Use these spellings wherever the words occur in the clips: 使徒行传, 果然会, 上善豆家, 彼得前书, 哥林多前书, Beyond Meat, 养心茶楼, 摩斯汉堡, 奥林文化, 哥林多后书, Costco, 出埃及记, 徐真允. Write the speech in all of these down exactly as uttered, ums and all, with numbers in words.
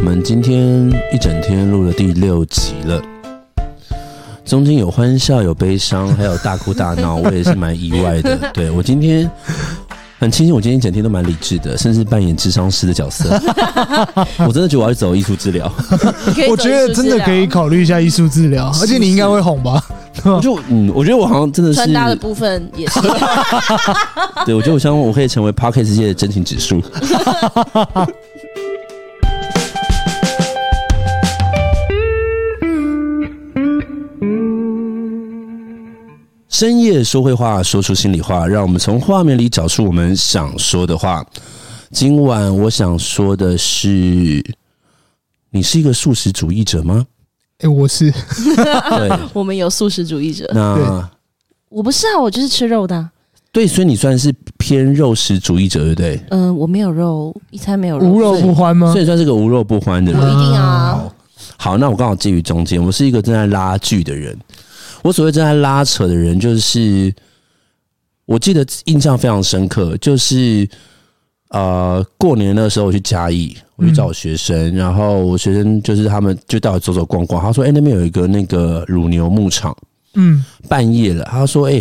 我们今天一整天录了第六集了，中间有欢笑，有悲伤，还有大哭大闹，我也是蛮意外的。对，我今天很庆幸，我今天一整天都蛮理智的，甚至扮演諮商师的角色。我真的觉得我要去走艺术治疗，我觉得真的可以考虑一下艺术治疗，而且你应该会红吧？我就嗯，我觉得我好像真的是穿搭的部分也是。对，我觉得我希望我可以成为 Podcast 界的真情指数。深夜说会话，说出心里话，让我们从画面里找出我们想说的话。今晚我想说的是，你是一个素食主义者吗？欸，我是。对，我们有素食主义者。那我不是啊，我就是吃肉的啊。对，所以你算是偏肉食主义者，对不对？嗯、呃，我没有肉，一餐没有肉，无肉不欢吗？所以算是个无肉不欢的人。我一定啊。好，好，那我刚好介于中间，我是一个正在拉锯的人。我所谓正在拉扯的人，就是我记得印象非常深刻，就是呃过年的时候我去嘉义，我去找我学生，嗯、然后我学生就是他们就带我走走逛逛，他说：“哎、欸，那边有一个那个乳牛牧场，嗯，半夜了。”他说：“哎、欸，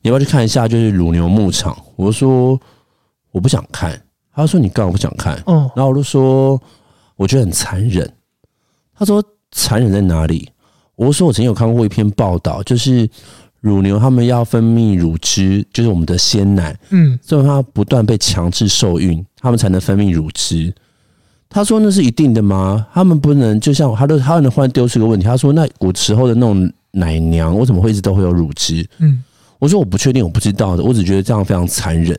你要不要去看一下？就是乳牛牧场。”我说：“我不想看。”他说：“你干嘛不想看？”哦，然后我就说：“我觉得很残忍。”他说：“残忍在哪里？”我说我曾经有看过一篇报道，就是乳牛他们要分泌乳汁，就是我们的鲜奶，嗯，所以它不断被强制受孕，他们才能分泌乳汁。他说那是一定的吗？他们不能就像他他能忽然丢出一个问题，他说那古时候的那种奶娘为什么会一直都会有乳汁？嗯，我说我不确定，我不知道的，我只觉得这样非常残忍。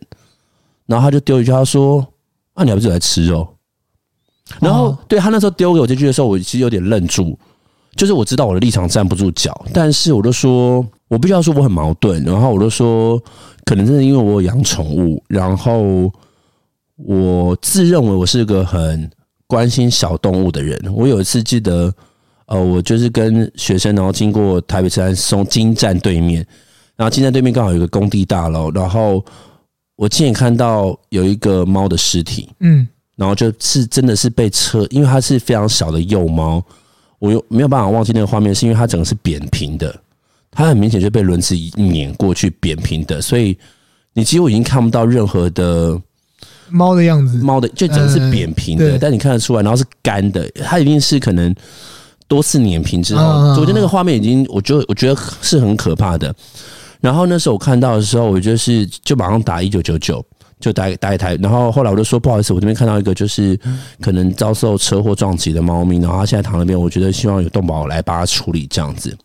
然后他就丢一句，他说：“啊，你还不是有在吃肉？”然后、哦、对他那时候丢给我这句的时候，我其实有点愣住。就是我知道我的立场站不住脚，但是我都说，我必须要说我很矛盾。然后我都说，可能真的因为我有养宠物，然后我自认为我是个很关心小动物的人。我有一次记得，呃，我就是跟学生，然后经过台北车站松金站对面，然后金站对面刚好有一个工地大楼，然后我亲眼看到有一个猫的尸体，嗯，然后就是真的是被车，因为它是非常小的幼猫。我又没有办法忘记那个画面，是因为它整个是扁平的，它很明显就被轮子碾过去扁平的，所以你几乎已经看不到任何的猫的样子，猫的就整个是扁平的，嗯、但你看得出来，然后是干的，它一定是可能多次碾平之后，啊、所以我觉得那个画面已经，我觉得我觉得是很可怕的。然后那时候我看到的时候，我就是就马上打一九九九。就打打一台，然后后来我就说不好意思，我这边看到一个就是可能遭受车祸撞击的猫咪，然后它现在躺在那边，我觉得希望有动保来把它处理这样子。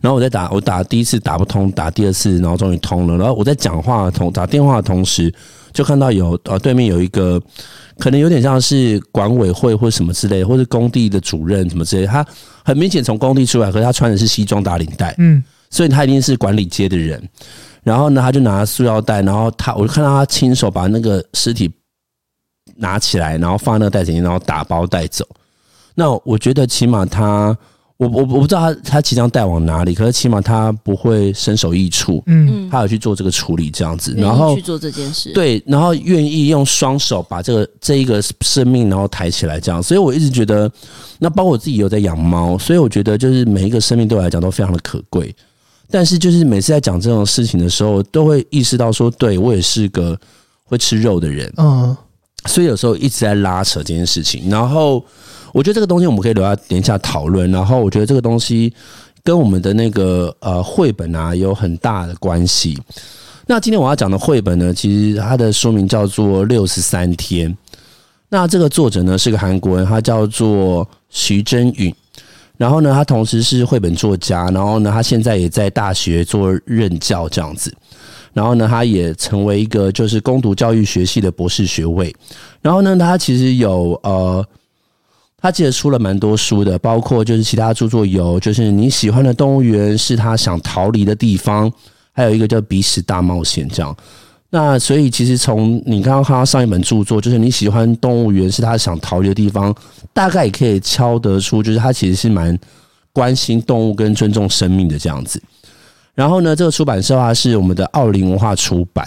然后我在打，我打第一次打不通，打第二次，然后终于通了。然后我在讲话同打电话的同时，就看到有呃对面有一个可能有点像是管委会或什么之类，或是工地的主任什么之类，他很明显从工地出来，可是他穿的是西装打领带，嗯，所以他一定是管理阶的人。然后呢，他就拿塑料袋，然后他，我就看到他亲手把那个尸体拿起来，然后放在那个袋子里，然后打包带走。那我觉得起码他，我我我不知道他他即将带往哪里，可是起码他不会身首异处，嗯，他有去做这个处理这样子，然后去做这件事，对，然后愿意用双手把这个这一个生命然后抬起来这样，所以我一直觉得，那包括我自己有在养猫，所以我觉得就是每一个生命对我来讲都非常的可贵。但是就是每次在讲这种事情的时候，都会意识到说，对我也是个会吃肉的人，嗯，所以有时候一直在拉扯这件事情。然后我觉得这个东西我们可以留下等一下讨论。然后我觉得这个东西跟我们的那个呃绘本啊有很大的关系。那今天我要讲的绘本呢，其实它的书名叫做《六十三天》。那这个作者呢是个韩国人，他叫做徐真允。然后呢，他同时是绘本作家，然后呢，他现在也在大学做任教这样子。然后呢，他也成为一个就是攻读教育学系的博士学位。然后呢，他其实有呃。他其实出了蛮多书的，包括就是其他著作有就是你喜欢的动物园是他想逃离的地方，还有一个叫鼻屎大冒险这样。那所以其实从你刚刚看到上一本著作就是你喜欢动物园是他想逃离的地方，大概也可以敲得出就是他其实是蛮关心动物跟尊重生命的这样子。然后呢，这个出版社它是我们的奥林文化出版。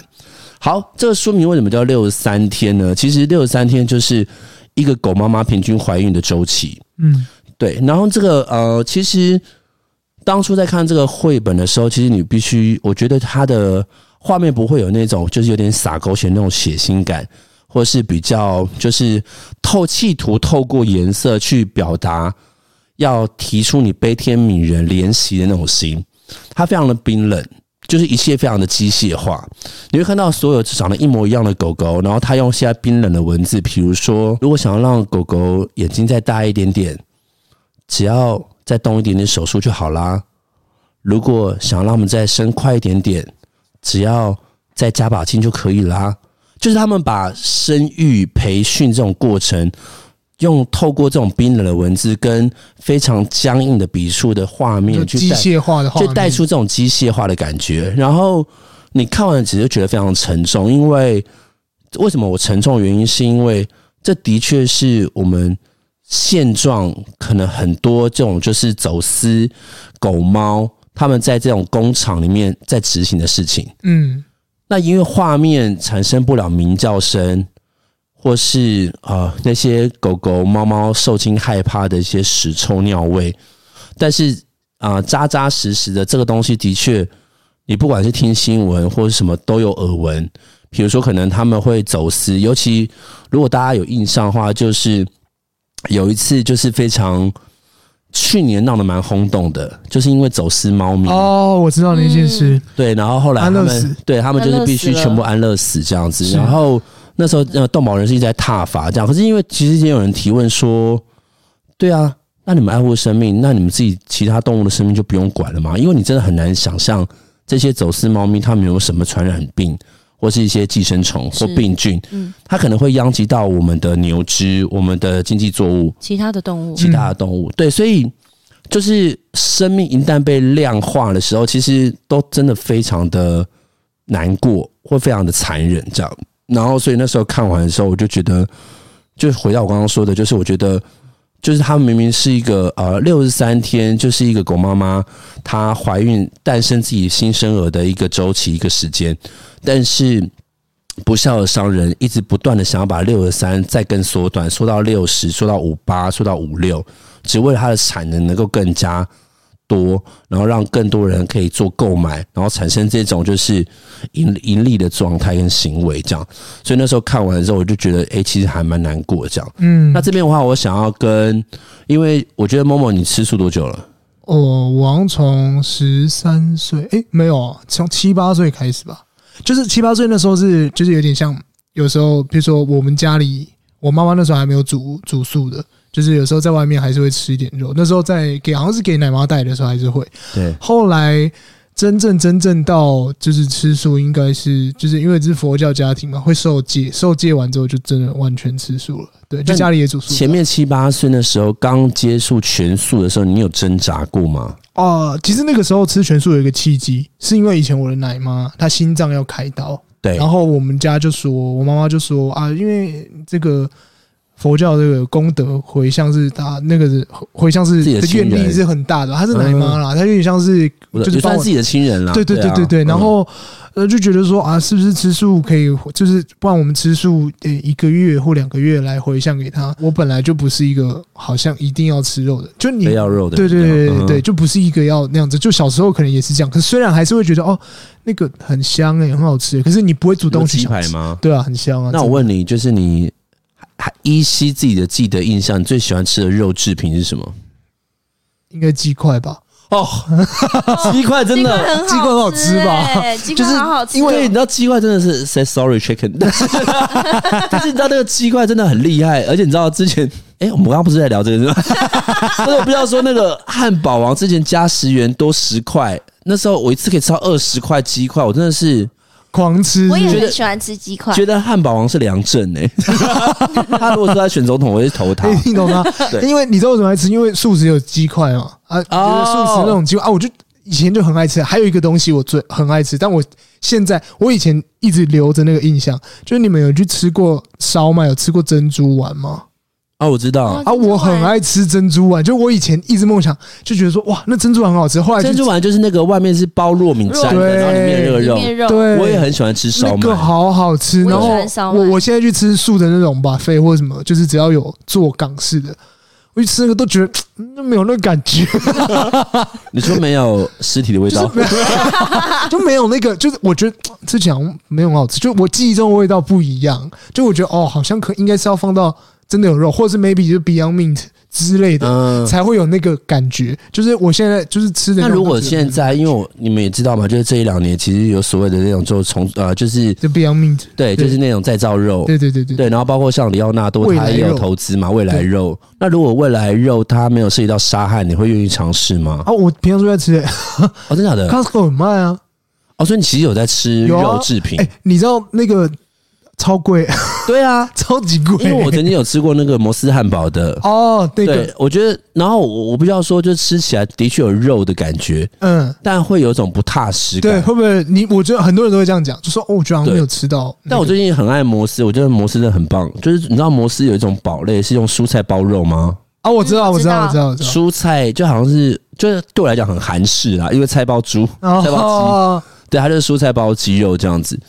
好，这个书名为什么叫六十三天呢？其实六十三天就是一个狗妈妈平均怀孕的周期，嗯，对。然后这个呃，其实当初在看这个绘本的时候，其实你必须，我觉得它的画面不会有那种就是有点洒狗血那种血腥感，或是比较就是透企图透过颜色去表达要提出你悲天悯人怜惜的那种心，它非常的冰冷，就是一切非常的机械化，你会看到所有长得一模一样的狗狗，然后他用现在冰冷的文字，比如说，如果想要让狗狗眼睛再大一点点，只要再动一点点手术就好啦；如果想让我们再生快一点点，只要再加把劲就可以啦。就是他们把生育培训这种过程，用透过这种冰冷的文字跟非常僵硬的笔触的画面，就机械化的画面，就带出这种机械化的感觉。然后你看完只是觉得非常沉重，因为为什么我沉重的原因是因为这的确是我们现状可能很多这种就是走私狗猫他们在这种工厂里面在执行的事情。嗯，那因为画面产生不了鸣叫声，或是、呃、那些狗狗猫猫受惊害怕的一些屎臭尿味，但是、呃、扎扎实实的这个东西的确你不管是听新闻或是什么都有耳闻，比如说可能他们会走私，尤其如果大家有印象的话，就是有一次就是非常去年闹得蛮轰动的，就是因为走私猫咪。哦，我知道那件事、嗯、对，然后后来他们对他们就是必须全部安乐死这样子。然后那时候动保人是一直在挞伐这样，可是因为其实也有人提问说，对啊，那你们爱护生命，那你们自己其他动物的生命就不用管了吗？因为你真的很难想象这些走私猫咪它们有什么传染病，或是一些寄生虫或病菌、嗯、它可能会殃及到我们的牛只、我们的经济作物、其他的动物、其他的动物、嗯、对。所以就是生命一旦被量化的时候，其实都真的非常的难过或非常的残忍这样。然后所以那时候看完的时候，我就觉得就回到我刚刚说的，就是我觉得就是他们明明是一个呃六十三天，就是一个狗妈妈她怀孕诞生自己新生儿的一个周期一个时间，但是不肖的商人一直不断的想要把六十三再更缩短，缩到六十，缩到五十八，缩到五十六，只为了它的产能能够更加多，然后让更多人可以做购买，然后产生这种就是盈利的状态跟行为这样。所以那时候看完之后我就觉得诶、欸、其实还蛮难过这样。嗯，那这边的话我想要跟，因为我觉得 Momo 你吃素多久了？哦，我好像从十三岁诶、欸、没有，从七八岁开始吧。就是七八岁那时候是就是有点像，有时候比如说我们家里我妈妈那时候还没有煮煮素的，就是有时候在外面还是会吃一点肉，那时候在给好像是给奶妈带的时候还是会。对，后来真正真正到就是吃素，应该是就是因为是佛教家庭嘛，会受戒，受戒完之后就真的完全吃素了。对，就家里也煮素。前面七八岁的时候刚接触全素的时候，你有挣扎过吗？哦、呃，其实那个时候吃全素有一个契机，是因为以前我的奶妈她心脏要开刀，对，然后我们家就说，我妈妈就说啊，因为这个。佛教这个功德回向是他那个回向是的愿力是很大的，他是奶妈啦，他、嗯、有点像是就是算自己的亲人啦。对对对对 对, 對、啊。然后呃就觉得说啊，是不是吃素可以，就是不然我们吃素一个月或两个月来回向给他。我本来就不是一个好像一定要吃肉的，就你要肉的，对对对 对, 對、嗯，就不是一个要那样子。就小时候可能也是这样，可是虽然还是会觉得哦。那个很香诶、欸，很好吃、欸，可是你不会主动去想吃吗？对啊，很香啊。那我问你，就是你。依稀自己的记得印象，你最喜欢吃的肉制品是什么？应该鸡块吧。哦，鸡块真的鸡块很好吃吧？鸡块很好吃，因为你知道鸡块真的是 say sorry chicken， 但是你知道那个鸡块真的很厉害，而且你知道之前，哎、欸，我们刚刚不是在聊这个是吧？但是我不知道说那个汉堡王之前加十元多十块，那时候我一次可以吃到二十块鸡块，我真的是。狂吃，我也很喜欢吃鸡块。觉得汉堡王是良政哎、欸，他如果说他选总统，我会投他。你懂吗？因为你知道我怎么爱吃，因为素食有鸡块嘛啊，素、oh. 食那种鸡块啊，我就以前就很爱吃。还有一个东西我最很爱吃，但我现在我以前一直留着那个印象，就是你们有去吃过烧麦，有吃过珍珠丸吗？啊，我知道啊，我很爱吃珍珠丸，就我以前一直梦想，就觉得说哇，那珍珠丸很好吃。后来珍珠丸就是那个外面是包糯米蘸的，然后里面热肉。对，我也很喜欢吃烧麦，那个好好吃。然后我我现在去吃素的那种buffet或者什么，就是只要有做港式的，我去吃那个都觉得那没有那个感觉。你说没有尸体的味道，就是、就没有那个，就是我觉得之前好像没有很好吃，就我记忆中的味道不一样。就我觉得哦，好像可应该是要放到。真的有肉，或是 maybe 就是 Beyond Meat 之类的、嗯，才会有那个感觉。就是我现在就是吃的那。那如果现在，因为我你们也知道嘛，就是这一两年其实有所谓的那种就从呃就是就 Beyond Meat， 对，就是那种再造肉，对对对对对。然后包括像里奥纳多他也有投资嘛，未来肉。那如果未来肉它没有涉及到杀害，你会愿意尝试吗？啊，我平常都在吃、欸，哦，真的假的 ？Costco 很卖啊，哦，所以你其实有在吃肉制品。哎、啊欸，你知道那个？超贵，对啊，超级贵。因为我曾经有吃过那个摩斯汉堡的哦，对对，我觉得，然后我我不知道说，就吃起来的确有肉的感觉，嗯，但会有一种不踏实感。对，会不会你？我觉得很多人都会这样讲，就说哦，我觉得好像没有吃到、那個。但我最近很爱摩斯，我觉得摩斯真的很棒。就是你知道摩斯有一种堡类是用蔬菜包肉吗？啊，我知道，我知道，我知道，我知道蔬菜就好像是，就是对我来讲很韩式啦，因为菜包猪、哦、菜包鸡、哦，对，它就是蔬菜包鸡肉这样子。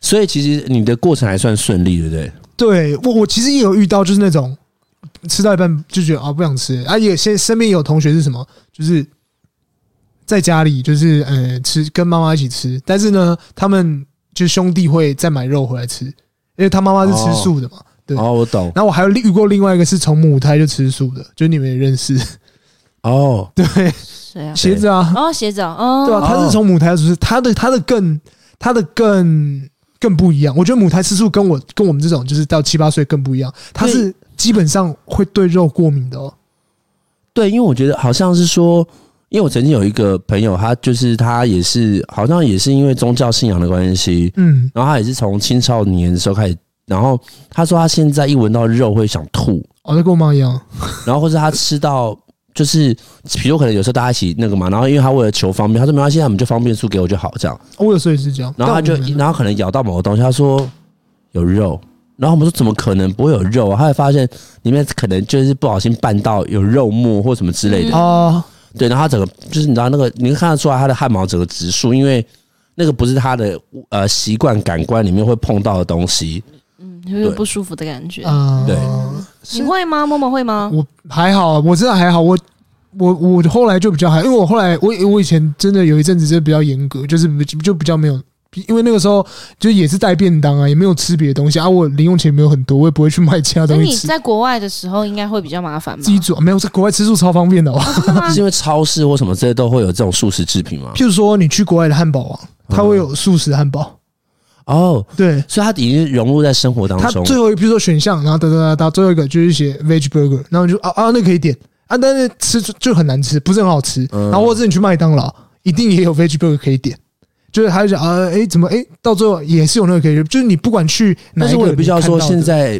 所以其实你的过程还算顺利，对不对？对，我我其实也有遇到，就是那种吃到一半就觉得啊不想吃，啊也身身边有同学是什么，就是在家里就是呃吃跟妈妈一起吃，但是呢他们就兄弟会再买肉回来吃，因为他妈妈是吃素的嘛，哦、对。哦，我懂。然后我还有遇过另外一个是从母胎就吃素的，就是你们也认识。哦，对，谁啊？鞋子啊，哦鞋子啊，哦，对啊，他是从母胎就是他的他的更他的更。更不一样，我觉得母胎吃素跟我跟我们这种就是到七八岁更不一样，它是基本上会对肉过敏的哦。对，因为我觉得好像是说，因为我曾经有一个朋友，他就是他也是好像也是因为宗教信仰的关系，嗯，然后他也是从青少年的时候开始，然后他说他现在一闻到肉会想吐，哦，那跟我妈一样，然后或是他吃到。就是，比如可能有时候大家一起那个嘛，然后因为他为了求方便，他说没关系，我们就方便素给我就好这样。我有时候也是这样，然后他就，然后可能咬到某个东西，他说有肉，然后我们说怎么可能不会有肉啊？他会发现里面可能就是不小心拌到有肉末或什么之类的哦、嗯。对，然后他整个就是你知道那个，你看得出来他的汗毛整个直竖，因为那个不是他的呃习惯感官里面会碰到的东西。嗯，有点不舒服的感觉。呃、对，你会吗？默默会吗？我还好，我真的还好。我我我后来就比较还，因为我后来我我以前真的有一阵子就比较严格，就是就比较没有，因为那个时候就也是带便当啊，也没有吃别的东西啊。我零用钱没有很多，我也不会去买其他东西吃。那你在国外的时候应该会比较麻烦吧？自己煮没有，在国外吃素超方便的哦。哦，是因为超市或什么这些都会有这种素食制品吗？譬如说你去国外的汉堡王，它会有素食汉堡。嗯哦、oh, ，对，所以它已经融入在生活当中。它最后一，比如说选项，然后哒哒哒哒，最后一个就是写 veg burger， 然后你就啊啊，那可以点啊，但是吃就很难吃，不是很好吃。嗯、然后或者你去麦当劳，一定也有 veg burger 可以点，就是还有讲啊，哎，怎么哎，到最后也是有那个可以点，就是你不管去哪一个，但是我也必须要说，现在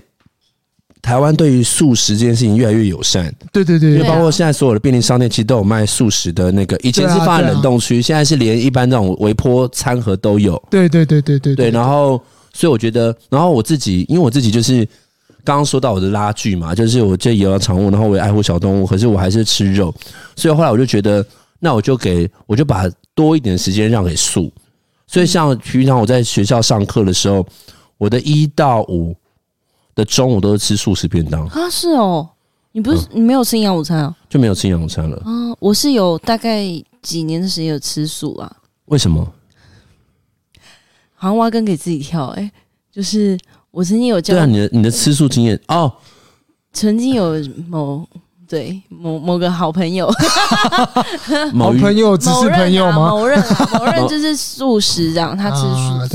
台湾对于素食这件事情越来越友善。对对对，因为包括现在所有的便利商店其实都有卖素食的那个，以前是放在冷冻区，现在是连一般这种微波餐盒都有。对对对对对对。对，然后所以我觉得，然后我自己，因为我自己就是刚刚说到我的拉锯嘛，就是我这也有宠物，然后我也爱护小动物，可是我还是吃肉，所以后来我就觉得，那我就给我就把多一点时间让给素，所以像平常我在学校上课的时候，我的一到五。的中午都是吃素食便当啊，是哦，你不是、嗯、你没有吃营养午餐啊？就没有吃营养午餐了啊！我是有大概几年的时间有吃素啊？为什么？好像挖根给自己跳哎、欸，就是我曾经有这样，对啊，你的你的吃素经验哦，曾经有某对某某个好朋友好朋友只是朋友吗？某人、啊、某人、啊、某人就是素食这样，他吃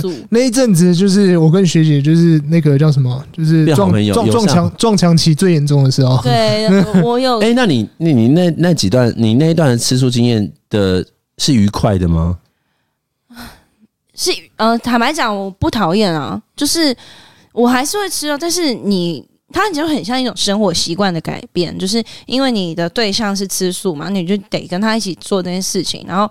素、啊、那一阵子就是我跟学姐就是那个叫什么，就是撞撞撞墙撞墙期最严重的时候。对，我有哎、欸，那你你你那那几段你那一段的吃素经验的是愉快的吗？是呃，坦白讲，我不讨厌啊，就是我还是会吃哦，但是你。它就很像一种生活习惯的改变，就是因为你的对象是吃素嘛，你就得跟他一起做这件事情。然后，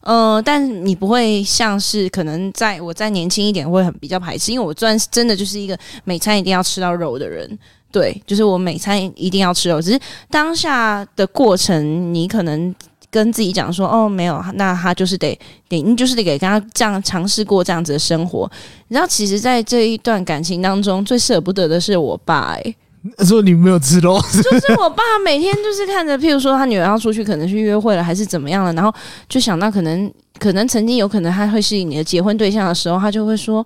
呃，但你不会像是可能在我再年轻一点会很比较排斥，因为我真真的就是一个每餐一定要吃到肉的人。对，就是我每餐一定要吃肉，只是当下的过程，你可能跟自己讲说，哦，没有，那他就是得得，你就是得给他这样尝试过这样子的生活。你知道，其实，在这一段感情当中，最舍不得的是我爸、欸。说你没有吃肉，就是我爸每天就是看着，譬如说他女儿要出去，可能去约会了，还是怎么样了，然后就想到可能可能曾经有可能他会是你的结婚对象的时候，他就会说：“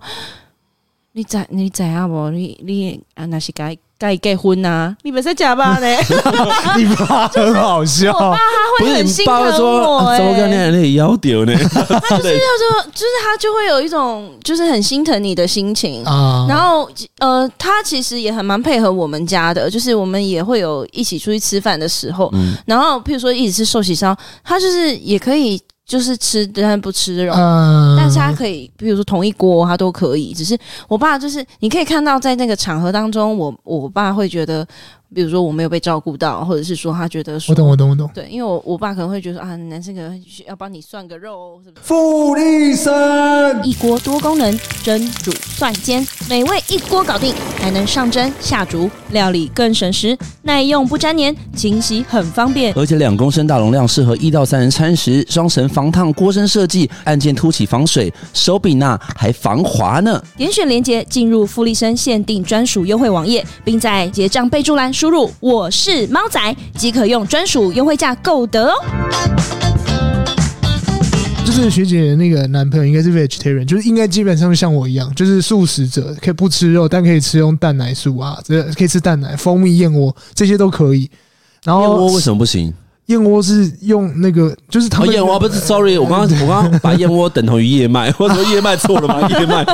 你怎你怎样不？你你啊那是该。”该结婚啊，你不是假爸呢？你爸很好笑，我爸他会很心疼我、欸。怎么跟那人那要丢呢？他就是要说，就是他就会有一种就是很心疼你的心情。啊、然后呃，他其实也很蛮配合我们家的，就是我们也会有一起出去吃饭的时候。嗯、然后譬如说一起吃寿喜烧，他就是也可以。就是吃，但不吃肉，嗯、但是他可以，比如说同一锅，他都可以。只是我爸就是，你可以看到在那个场合当中，我我爸会觉得，比如说我没有被照顾到，或者是说他觉得说，我懂，我懂，我懂。对，因为我我爸可能会觉得啊，男生可能要帮你涮个肉，是不是？富丽参一锅多功能蒸、煮、蒜、煎，美味一锅搞定，还能上蒸下煮，料理更省时，耐用不粘黏，清洗很方便。而且两公升大容量，适合一到三人餐食，双层防烫锅身设计，按键凸起防水，手柄呢还防滑呢。点选连结进入富丽参限定专属优惠网页，并在结账备注栏。输入我是猫仔即可用专属优惠价购得哦。就是学姐的那个男朋友应该是 vegetarian， 就是应该基本上像我一样，就是素食者，可以不吃肉，但可以吃用蛋奶素啊，可以吃蛋奶、蜂蜜、燕窝这些都可以。然后燕窝为什么不行？燕窝是用那个，就是他们、哦、燕窝不是 ，sorry， 我刚刚我刚刚把燕窝等同于燕麦，我说燕麦错了吗？燕麦。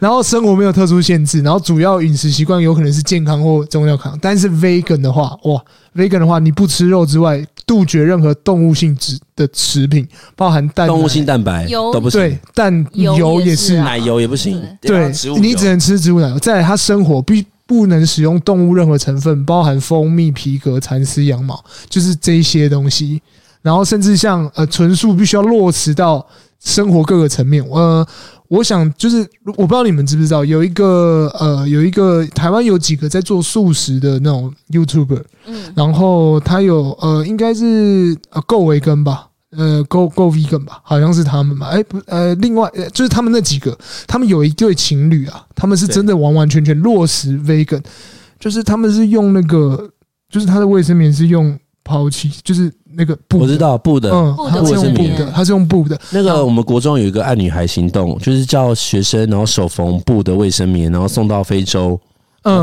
然后生活没有特殊限制，然后主要饮食习惯有可能是健康或中药康，但是 vegan 的话，哇 ，vegan 的话你不吃肉之外，杜绝任何动物性质的食品，包含蛋奶动物性蛋白都不行，对，蛋油也是，奶油也不行，对，你只能吃植物奶油。再来，它生活必不能使用动物任何成分，包含蜂蜜、皮革、蚕丝、羊毛，就是这些东西。然后甚至像呃纯素必须要落实到生活各个层面。呃，我想就是我不知道你们知不知道，有一个呃有一个台湾有几个在做素食的那种 YouTuber， 嗯，然后他有呃应该是呃够维根吧。呃 ，Go Go Vegan 吧，好像是他们吧？哎、欸，不，呃，另外就是他们那几个，他们有一对情侣啊，他们是真的完完全全落实 Vegan， 就是他们是用那个，就是他的卫生棉是用抛弃，就是那个布的，我知道布的，嗯，他是用布的，他是用布的。那个我们国中有一个爱女孩行动，就是叫学生然后手缝布的卫生棉，然后送到非洲。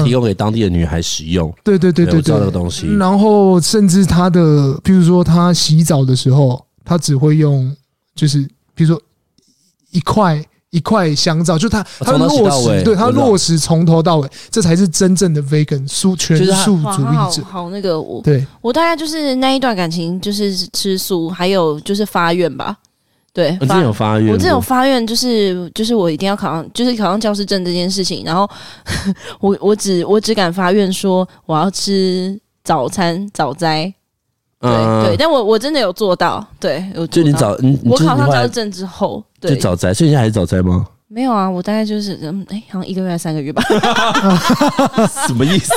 提供给当地的女孩使用，嗯、对对对 对, 对，我知道这个东西。然后甚至她的，比如说她洗澡的时候，她只会用，就是比如说一块一块香皂，就她她落实，对她落实从头到尾，这才是真正的 vegan 素全素主义者。好那个我，对我大概就是那一段感情就是吃素，还有就是发愿吧。对，我之前有发愿，我之前有发愿，就是就是我一定要考上，就是考上教师证这件事情。然后我我只我只敢发愿说我要吃早餐早斋，对、嗯、对，但我我真的有做到，对，有做到。就你早，你我考上教师证之后，对，就早斋，所以现在还是早斋吗？没有啊，我大概就是嗯，哎、欸，好像一个月还是三个月吧。什么意思？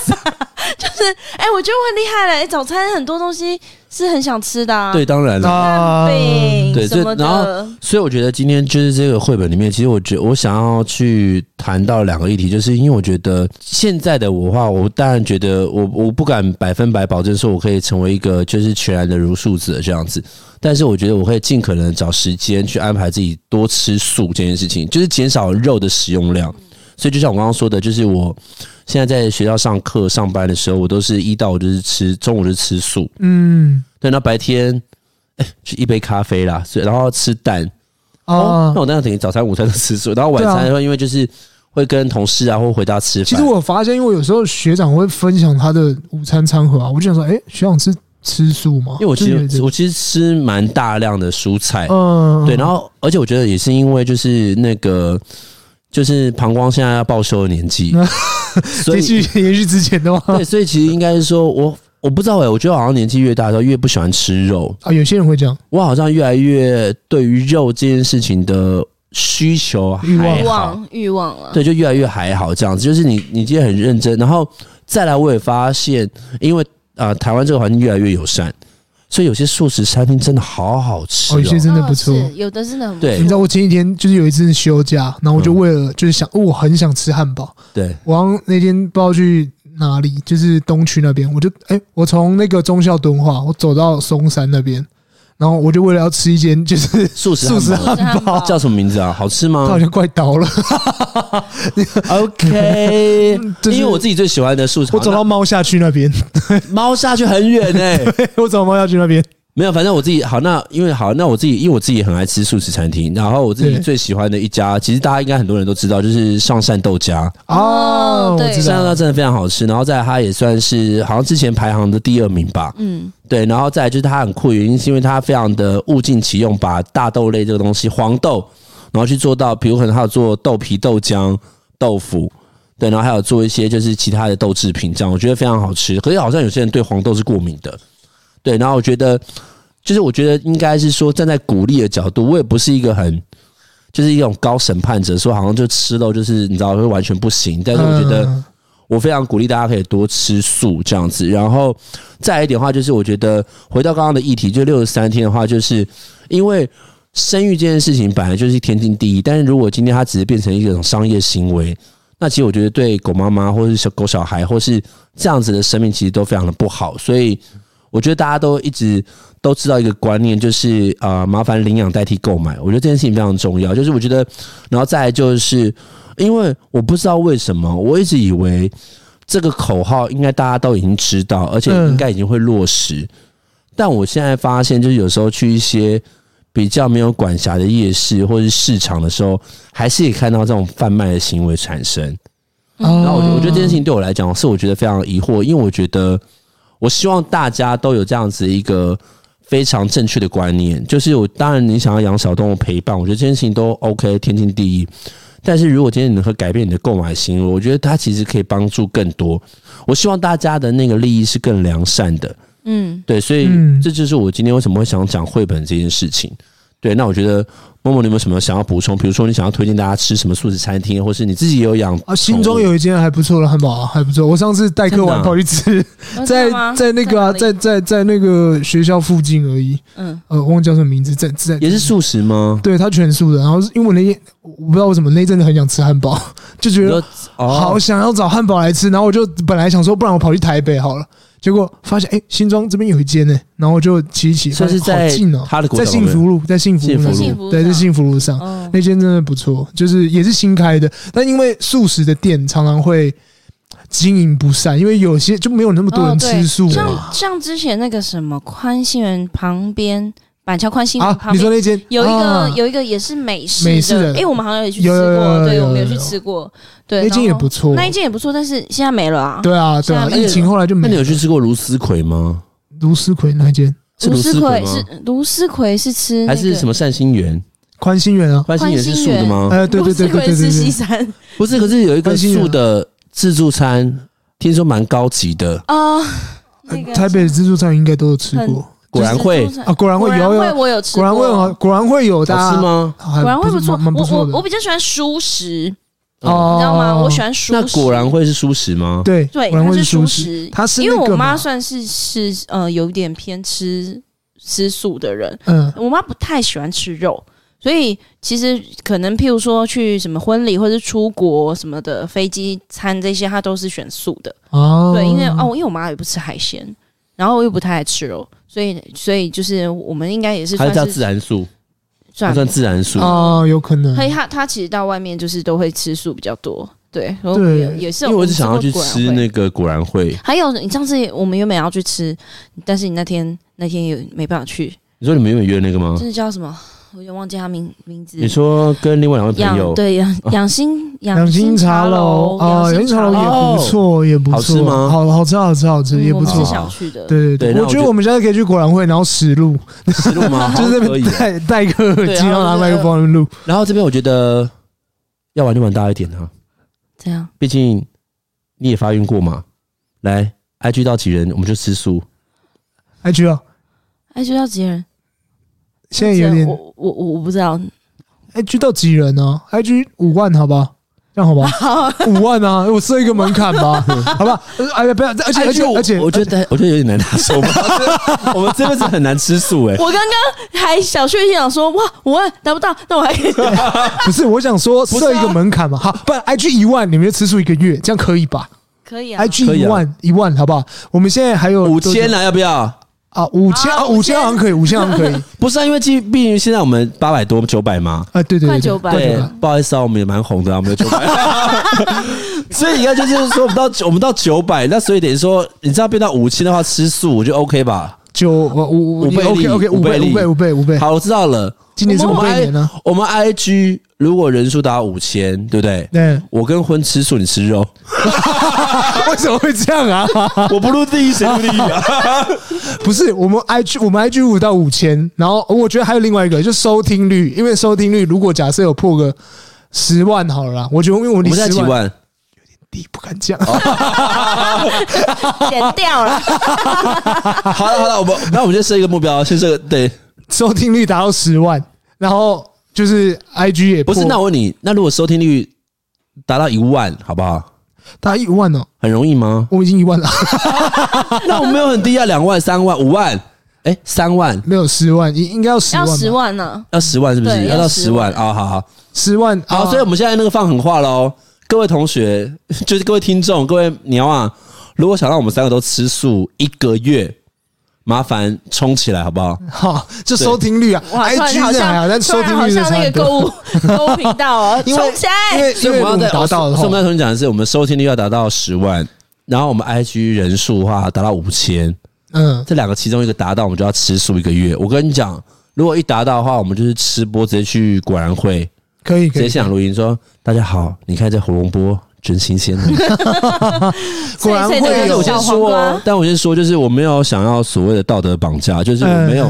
就是哎、欸，我觉得我很厉害了、欸。早餐很多东西是很想吃的、啊，对，当然了，蛋饼、啊、什么的。然后，所以我觉得今天就是这个绘本里面，其实我觉得我想要去谈到两个议题，就是因为我觉得现在的我的话，我当然觉得我我不敢百分百保证说我可以成为一个就是全然的茹素者这样子，但是我觉得我会尽可能找时间去安排自己多吃素这件事情，就是减少肉的使用量。所以就像我刚刚说的，就是我现在在学校上课上班的时候，我都是一到我就是吃中午就是吃素，嗯，对，那白天哎就一杯咖啡啦，所以然后吃蛋。哦，那我那样等于早餐、午餐都吃素，然后晚餐的话，因为就是会跟同事啊，或回家吃饭。其实我发现，因为我有时候学长会分享他的午餐餐盒啊，我就想说，哎、欸，学长吃吃素吗？因为我其实我其实吃蛮大量的蔬菜，嗯，对，然后而且我觉得也是因为就是那个就是膀胱现在要报修的年纪，所以继续延续之前的话，对，所以其实应该是说我。我不知道哎、欸，我觉得好像年纪越大的时候越不喜欢吃肉啊。有些人会这样，我好像越来越对于肉这件事情的需求欲望欲望了，对，就越来越还好这样子。就是你你今天很认真，然后再来我也发现，因为啊、呃、台湾这个环境越来越友善，所以有些素食餐厅真的好好吃、喔哦，有些真的不错、哦，有的真的很不错。对，你知道我前几天就是有一次休假，然后我就为了就是想，嗯、哦，我很想吃汉堡，对，我好像那天不知道去。哪里？就是东区那边，我就哎、欸，我从那个忠孝敦化，我走到松山那边，然后我就为了要吃一间就是素食素食汉堡，叫什么名字啊？好吃吗？它好像快倒了。OK，、就是、因为我自己最喜欢的素食，我走到猫下去那边，猫下去很远哎、欸，我走到猫下去那边。没有，反正我自己好，那因为好，那我自己因为我自己很爱吃素食餐厅，然后我自己最喜欢的一家，其实大家应该很多人都知道，就是上善豆家哦，对，上善豆家真的非常好吃，然后再来它也算是好像之前排行的第二名吧，嗯，对，然后再来就是它很酷，原因是因为它非常的物尽其用，把大豆类这个东西黄豆，然后去做到，比如可能它有做豆皮、豆浆、豆腐。对，然后还有做一些就是其他的豆制品，这样我觉得非常好吃。可是好像有些人对黄豆是过敏的。对，然后我觉得，就是我觉得应该是说，站在鼓励的角度，我也不是一个很，就是一种高审判者，说好像就吃肉就是你知道会完全不行。但是我觉得，我非常鼓励大家可以多吃素这样子。然后再来一点的话，就是我觉得回到刚刚的议题，就六十三天的话，就是因为生育这件事情本来就是天经地义，但是如果今天它只是变成一种商业行为，那其实我觉得对狗妈妈或是狗小孩或是这样子的生命，其实都非常的不好，所以。我觉得大家都一直都知道一个观念，就是啊、呃，麻烦领养代替购买。我觉得这件事情非常重要。就是我觉得，然后再来就是，因为我不知道为什么，我一直以为这个口号应该大家都已经知道，而且应该已经会落实。嗯、但我现在发现，就是有时候去一些比较没有管辖的夜市或是市场的时候，还是可以看到这种贩卖的行为产生。嗯、然后我觉得，我觉得这件事情对我来讲是我觉得非常疑惑，因为我觉得。我希望大家都有这样子一个非常正确的观念，就是我当然你想要养小动物陪伴，我觉得这件事情都 OK， 天经地义。但是如果今天你能够改变你的购买行为，我觉得它其实可以帮助更多。我希望大家的那个利益是更良善的，嗯，对，所以这就是我今天为什么会想讲绘本这件事情。对，那我觉得默默，你有没有什么想要补充？比如说，你想要推荐大家吃什么素食餐厅，或是你自己有养啊？心中有一间还不错的汉堡、啊，还不错。我上次代课完跑去吃，啊、在在那个啊，在在在那个学校附近而已。嗯，呃，忘记叫什么名字，在在也是素食吗？对，它全素的。然后因为我那天我不知道为什么那阵子很想吃汉堡，就觉得好想要找汉堡来吃。然后我就本来想说，不然我跑去台北好了。结果发现，哎、欸，新庄这边有一间呢、欸，然后我就骑一骑，算是在他的国在幸福路，在幸福路，对，在幸福路上、哦、那间真的不错，就是也是新开的，但因为素食的店常常会经营不善，因为有些就没有那么多人吃素、哦像，像之前那个什么宽心园旁边。板桥宽心园旁边、啊，你说那间有一个、啊、有一个也是美式的美式的，哎、欸，我们好像也去吃过，有有有有有有对，我们有去吃过，对，那间也不错，那一间也不错，但是现在没了啊，对啊，对啊，疫情后来就没了。那你有去吃过芦丝葵吗？芦丝葵那间是芦丝葵是芦丝葵是吃、那個、还是什么善心园？宽心园啊，宽心园是素的吗？哎、呃，对对对对对对，是西餐，不是，可是有一个素的自助餐，听说蛮高级的啊、呃那個呃，台北的自助餐应该都有吃过。果然会、就是、啊，果然会有，果然会我有吃过，果然会有，果然会有的、啊，好吃吗？果然会不错，我我我比较喜欢蔬食、嗯，你知道吗？我喜欢蔬食。那果然会是蔬食吗？对，对，果然会是蔬食，它是那個因为我妈算是是呃有点偏吃吃素的人，嗯，我妈不太喜欢吃肉。所以其实可能，譬如说去什么婚礼或者出国什么的飞机餐这些，它都是选素的。哦，对，因为哦，因为我妈也不吃海鲜，然后我又不太爱吃肉。所以，所以就是我们应该也是算是，它叫自然素，算算自然素哦，有可能。所以他他其实到外面就是都会吃素比较多，对，对，也是有。因为我一直想要去吃那个果然会。还有，你上次我们原本要去吃，但是你那天那天也没办法去。你说你们原本约那个吗？这是叫什么？我就忘记他名名字。你说跟另外两位朋友，对，养养心养心茶楼啊，养心茶楼也不错，也不错。好吃吗？好好吃，好吃，好吃，也不错。我是想去的。对对对，我觉得我们现在可以去果然会，然后实录，实录吗？就是那边戴戴个耳机，然后拿麦克风录。然后这边我觉得要玩就玩大一点啊。这样，毕竟你也发孕过嘛。来 ，I G 到几人我们就吃素。I G 啊 ，I G 到几人？现在有点，我我我不知道。I G 到几人呢、啊、？I G 五万，好吧，这样好吧？五万啊，我设一个门槛吧，好吧？哎，不要，而且而且而且，我觉得我觉得有点难拿手吧。我们真的是很难吃素哎、欸。我刚刚还小确幸想说，哇，五万达不到，那我还可以。不是，我想说设一个门槛嘛，好，不然 I G 一万，你们就吃素一个月，这样可以吧？可以啊 ，I G 一万一万，好不好？我们现在还有五千啊，要不要？啊，五千啊，五千好像可以，五千好像可以。不是啊，因为毕竟现在我们八百多九百嘛，啊，对对对，快九百。对，不好意思啊，我们也蛮红的啊，我们有九百。所以你看，就是说我们到我们到九百，那所以等于说，你知道变到五千的话，吃素我就 OK 吧？九五五倍 OK OK 五倍五倍五倍五倍。好，我知道了。今年是五倍年呢。我们 I G 如果人数达五千，对不对？对。我跟荤吃素，你吃肉。为什么会这样啊？我不入地狱谁入地狱啊？不是，我们 IG 我们 IG 五到五千，然后我觉得还有另外一个，就收听率，因为收听率如果假设有破个十万好了啦，我觉得因为我们现在几万有点低，不敢讲，剪掉了。好了好了，我们那我们就设一个目标，先设对收听率达到十万，然后就是 I G 也破不是。那我问你，那如果收听率达到一万，好不好？大概一万哦，很容易吗？我已经一万了，那我没有很低啊，两万、三万、五万，哎、欸，三万没有十万，应该要十万，要十万呢、啊，要十万是不是？要到十万啊、哦，好好，十万好、啊，所以我们现在那个放狠话喽，各位同学，就是各位听众，各位鸟啊，如果想让我们三个都吃素一个月。麻烦冲起来好不好？好，就收听率啊 ，I G 是啊，但收听率好像那个购物购物频道哦，冲起来！因为因为我们要达到，所以我们刚才讲的是，我们收听率要达到十万，然后我们 I G 人数的话达到五千，嗯，这两个其中一个达到，我们就要吃素一个月。我跟你讲，如果一达到的话，我们就是吃播直接去果然会，可以，可以直接现场录音说，大家好，你看这胡萝卜。真新鲜的，果然会有。我先说哦，但我先说，就是我没有想要所谓的道德绑架，就是我没有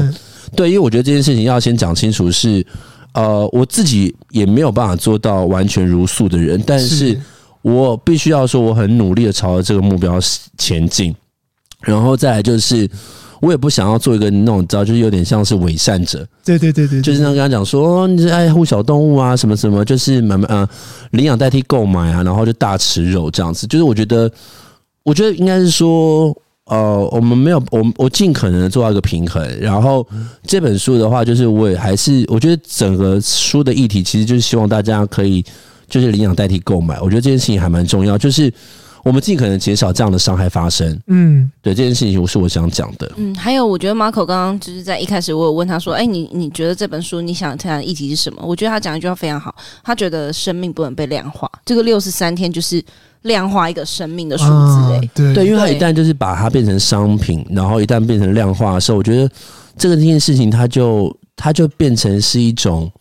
对，因为我觉得这件事情要先讲清楚是，呃，我自己也没有办法做到完全如素的人，但是我必须要说，我很努力的朝着这个目标前进。然后再来就是，我也不想要做一个那种，你知道，就是有点像是伪善者。对对对对，就是像跟他讲说，你是爱护小动物啊，什么什么，就是买呃领养代替购买啊，然后就大吃肉这样子。就是我觉得，我觉得应该是说，呃，我们没有，我我尽可能做到一个平衡。然后这本书的话，就是我也还是，我觉得整个书的议题其实就是希望大家可以就是领养代替购买。我觉得这件事情还蛮重要，就是。我们尽可能减少这样的伤害发生。嗯，对，这件事情是我想讲的。嗯，还有我觉得 Marco 刚刚就是在一开始我有问他说，哎、欸，你你觉得这本书你想谈的议题是什么？我觉得他讲一句话非常好，他觉得生命不能被量化，这个六十三天就是量化一个生命的数字、欸啊對。对，因为他一旦就是把它变成商品，然后一旦变成量化的时候，我觉得这个这件事情它就它就变成是一种，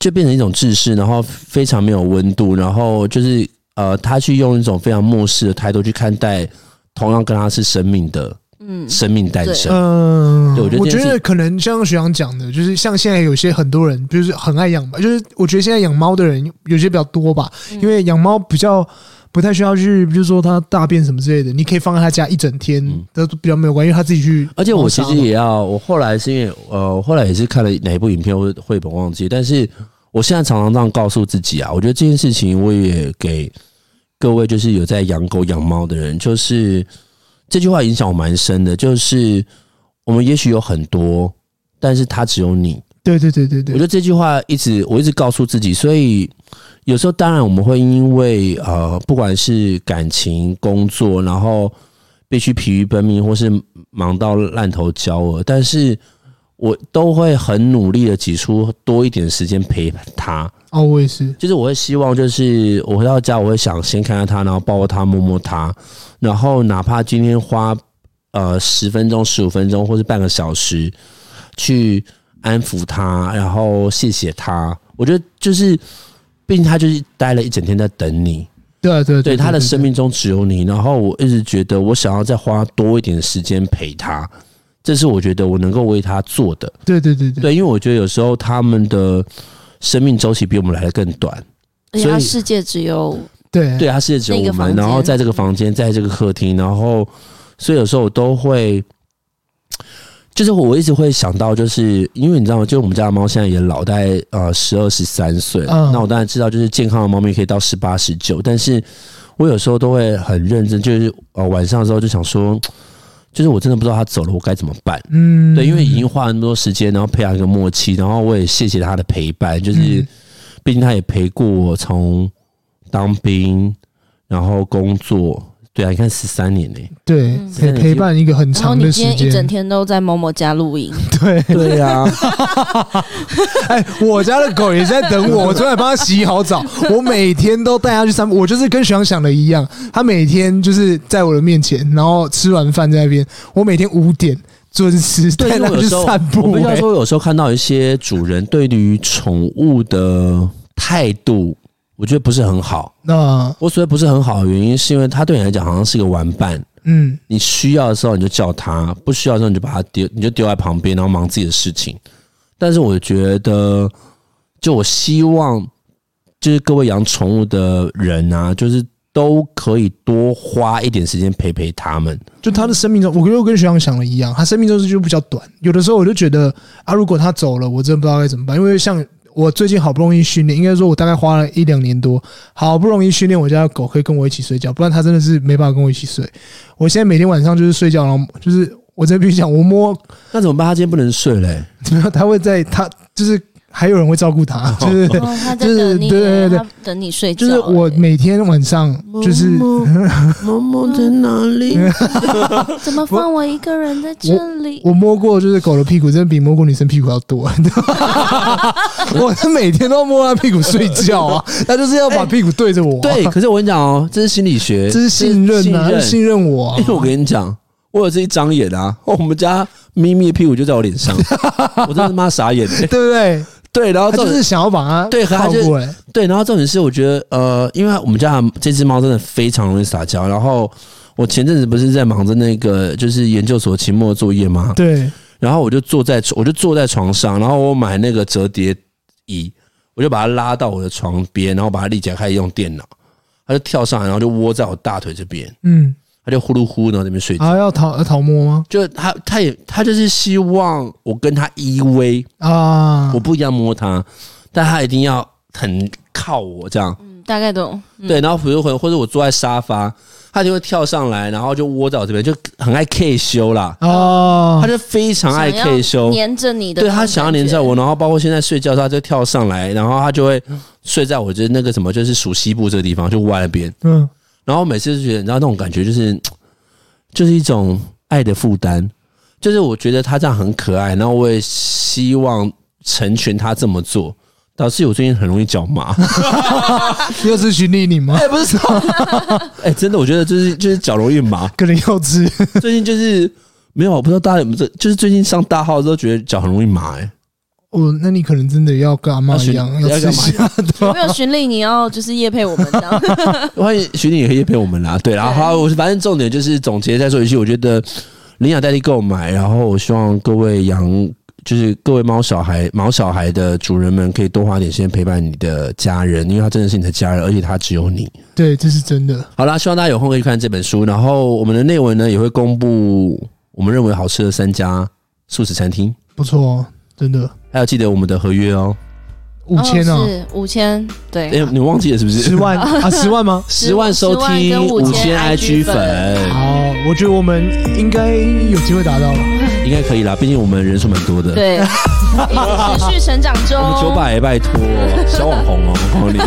就变成一种制式，然后非常没有温度，然后就是。呃，他去用一种非常漠视的态度去看待同样跟他是生命的，嗯，生命诞生。嗯、呃，我觉得可能像学长讲的，就是像现在有些很多人，就是很爱养吧，就是我觉得现在养猫的人有些比较多吧，嗯、因为养猫比较不太需要去，比如说他大便什么之类的，你可以放在他家一整天，都、嗯、比较没有关系，因为他自己去。而且我其实也要，我后来是因为呃，我后来也是看了哪一部影片或绘本忘记，但是。我现在常常这样告诉自己啊，我觉得这件事情我也给各位就是有在养狗养猫的人，就是这句话影响我蛮深的，就是我们也许有很多，但是它只有你。对对对对对，我觉得这句话一直我一直告诉自己，所以有时候当然我们会因为呃不管是感情、工作，然后必须疲于奔命，或是忙到烂头焦了，但是。我都会很努力的挤出多一点时间陪他。哦，我也是，就是我会希望，就是我回到家，我会想先看看他，然后抱抱他，摸摸他，然后哪怕今天花呃十分钟、十五分钟，或是半个小时去安抚他，然后谢谢他。我觉得就是，毕竟他就是待了一整天在等你。对啊，对对，他的生命中只有你。然后我一直觉得，我想要再花多一点时间陪他。这是我觉得我能够为他做的。对对对 对, 对，因为我觉得有时候他们的生命周期比我们来的更短，而且他世界只有对对，他世界只有我们，然后在这个房间，在这个客厅，然后所以有时候我都会，就是我一直会想到，就是因为你知道吗？就是我们家的猫现在也老，大概呃十二十三岁、嗯，那我当然知道，就是健康的猫咪可以到十八十九，但是我有时候都会很认真，就是呃晚上的时候就想说。就是我真的不知道他走了我该怎么办，嗯，对，因为已经花了那么多时间，然后培养一个默契，然后我也谢谢他的陪伴，就是毕竟他也陪过我从当兵，然后工作，对啊，你看十三年呢、欸，对，可以陪伴一个很长的时间。然后你今天一整天都在某某家露营，对对啊，哎，我家的狗也在等我，我昨天帮他洗好澡，我每天都带他去散步，我就是跟徐阳想的一样，他每天就是在我的面前，然后吃完饭在那边，我每天五点准时带他去散步、欸。我必须要说，有时候看到一些主人对于宠物的态度。我觉得不是很好。那我所谓不是很好的原因，是因为他对你来讲好像是一个玩伴。嗯，你需要的时候你就叫他，不需要的时候你就把他丢，你就丢在旁边，然后忙自己的事情。但是我觉得，就我希望，就是各位养宠物的人啊，就是都可以多花一点时间陪陪他们。就他的生命中，我又跟学长想的一样，他生命中就比较短。有的时候我就觉得啊，如果他走了，我真的不知道该怎么办，因为像。我最近好不容易训练，应该说我大概花了一两年多，好不容易训练我家的狗可以跟我一起睡觉，不然它真的是没办法跟我一起睡。我现在每天晚上就是睡觉，然后就是我这边讲我摸，那怎么办？它今天不能睡嘞、欸？怎么样？它会在它就是还有人会照顾它，就是就是对对对，等你睡觉、欸。就是我每天晚上就是某某在哪里？怎么放我一个人在这里？我, 我摸过就是狗的屁股，真的比摸过女生屁股要多。我每天都摸他屁股睡觉啊，他就是要把屁股对着我、啊欸。对，可是我跟你讲哦，这是心理学，这是信任啊，信任我、啊。因为我跟你讲，我有这一张眼啊，我们家咪咪的屁股就在我脸上，我真的是妈傻眼、欸，对不对？对，然后他就是想要把它对，靠过来。对，然后重点是，我觉得呃，因为我们家这只猫真的非常容易撒娇。然后我前阵子不是在忙着那个就是研究所期末作业吗？对。然后我就坐在我就坐在床上，然后我买那个折叠椅，我就把它拉到我的床边，然后把它立起来开始用电脑。它就跳上来，然后就窝在我大腿这边，嗯，它就呼噜呼，然后在那边睡觉。啊，要讨要讨摸吗？就它它也它就是希望我跟它依偎啊，我不一样摸它，但它一定要很靠我这样。嗯，大概懂。嗯、对，然后比如或者我坐在沙发。他就会跳上来，然后就窝在我这边，就很爱 K 修啦。哦，他就非常爱 K 修，黏着你的。对，他想要黏着我，然后包括现在睡觉的时候，他就跳上来，然后他就会睡在我这那个什么，就是属西部这个地方，就窝在那边。嗯，然后每次就觉得，你知道那种感觉，就是就是一种爱的负担，就是我觉得他这样很可爱，然后我也希望成全他这么做。导致我最近很容易脚麻，又是寻觅你吗？哎、欸，不是，哎、欸，真的，我觉得就是就是脚容易麻，可能幼稚。最近就是没有，我不知道大家有没有，就是最近上大号之后觉得脚很容易麻、欸，哎。哦，那你可能真的要跟阿嬤一样，要吃虾。有没有巡礼？你要就是业配我们的，欢迎巡礼也可以业配我们啦。对啦，好，我反正重点就是总结再说一句，我觉得领养代替购买，然后我希望各位养。就是各位猫小孩、毛小孩的主人们，可以多花点时间陪伴你的家人，因为他真的是你的家人，而且他只有你。对，这是真的。好啦，希望大家有空可以看这本书，然后我们的内文呢也会公布我们认为好吃的三家素食餐厅。不错哦，真的。还有记得我们的合约哦，五千哦，是五千，对。哎、欸，你忘记了是不是？十万啊，十万吗？十万收听五千 I G 粉。好，我觉得我们应该有机会达到了。应该可以啦，毕竟我们人数蛮多的。对，持续成长中。我们九百，拜托，小网红哦，我告诉你。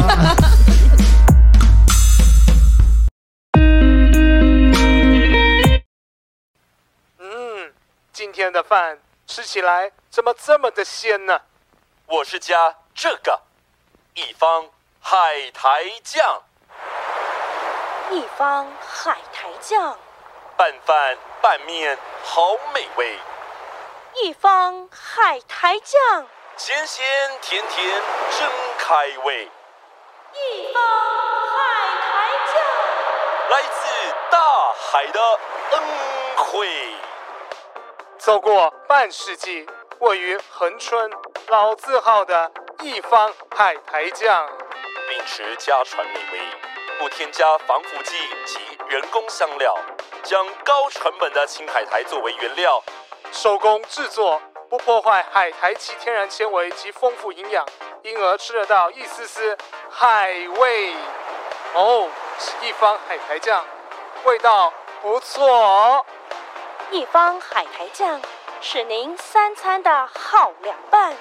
嗯，今天的饭吃起来怎么这么的鲜呢？我是加这个，一方海苔酱，一方海苔酱，拌饭拌面好美味。一方海苔酱，咸咸甜甜真开胃。一方海苔酱，来自大海的恩惠。走过半世纪，位于恒春老字号的一方海苔酱，秉持家传美味，不添加防腐剂及人工香料，将高成本的青海苔作为原料，手工制作，不破坏海苔其天然纤维及丰富营养，因而吃得到一丝丝海味。哦，一方海苔酱，味道不错哦。一方海苔酱是您三餐的好良伴。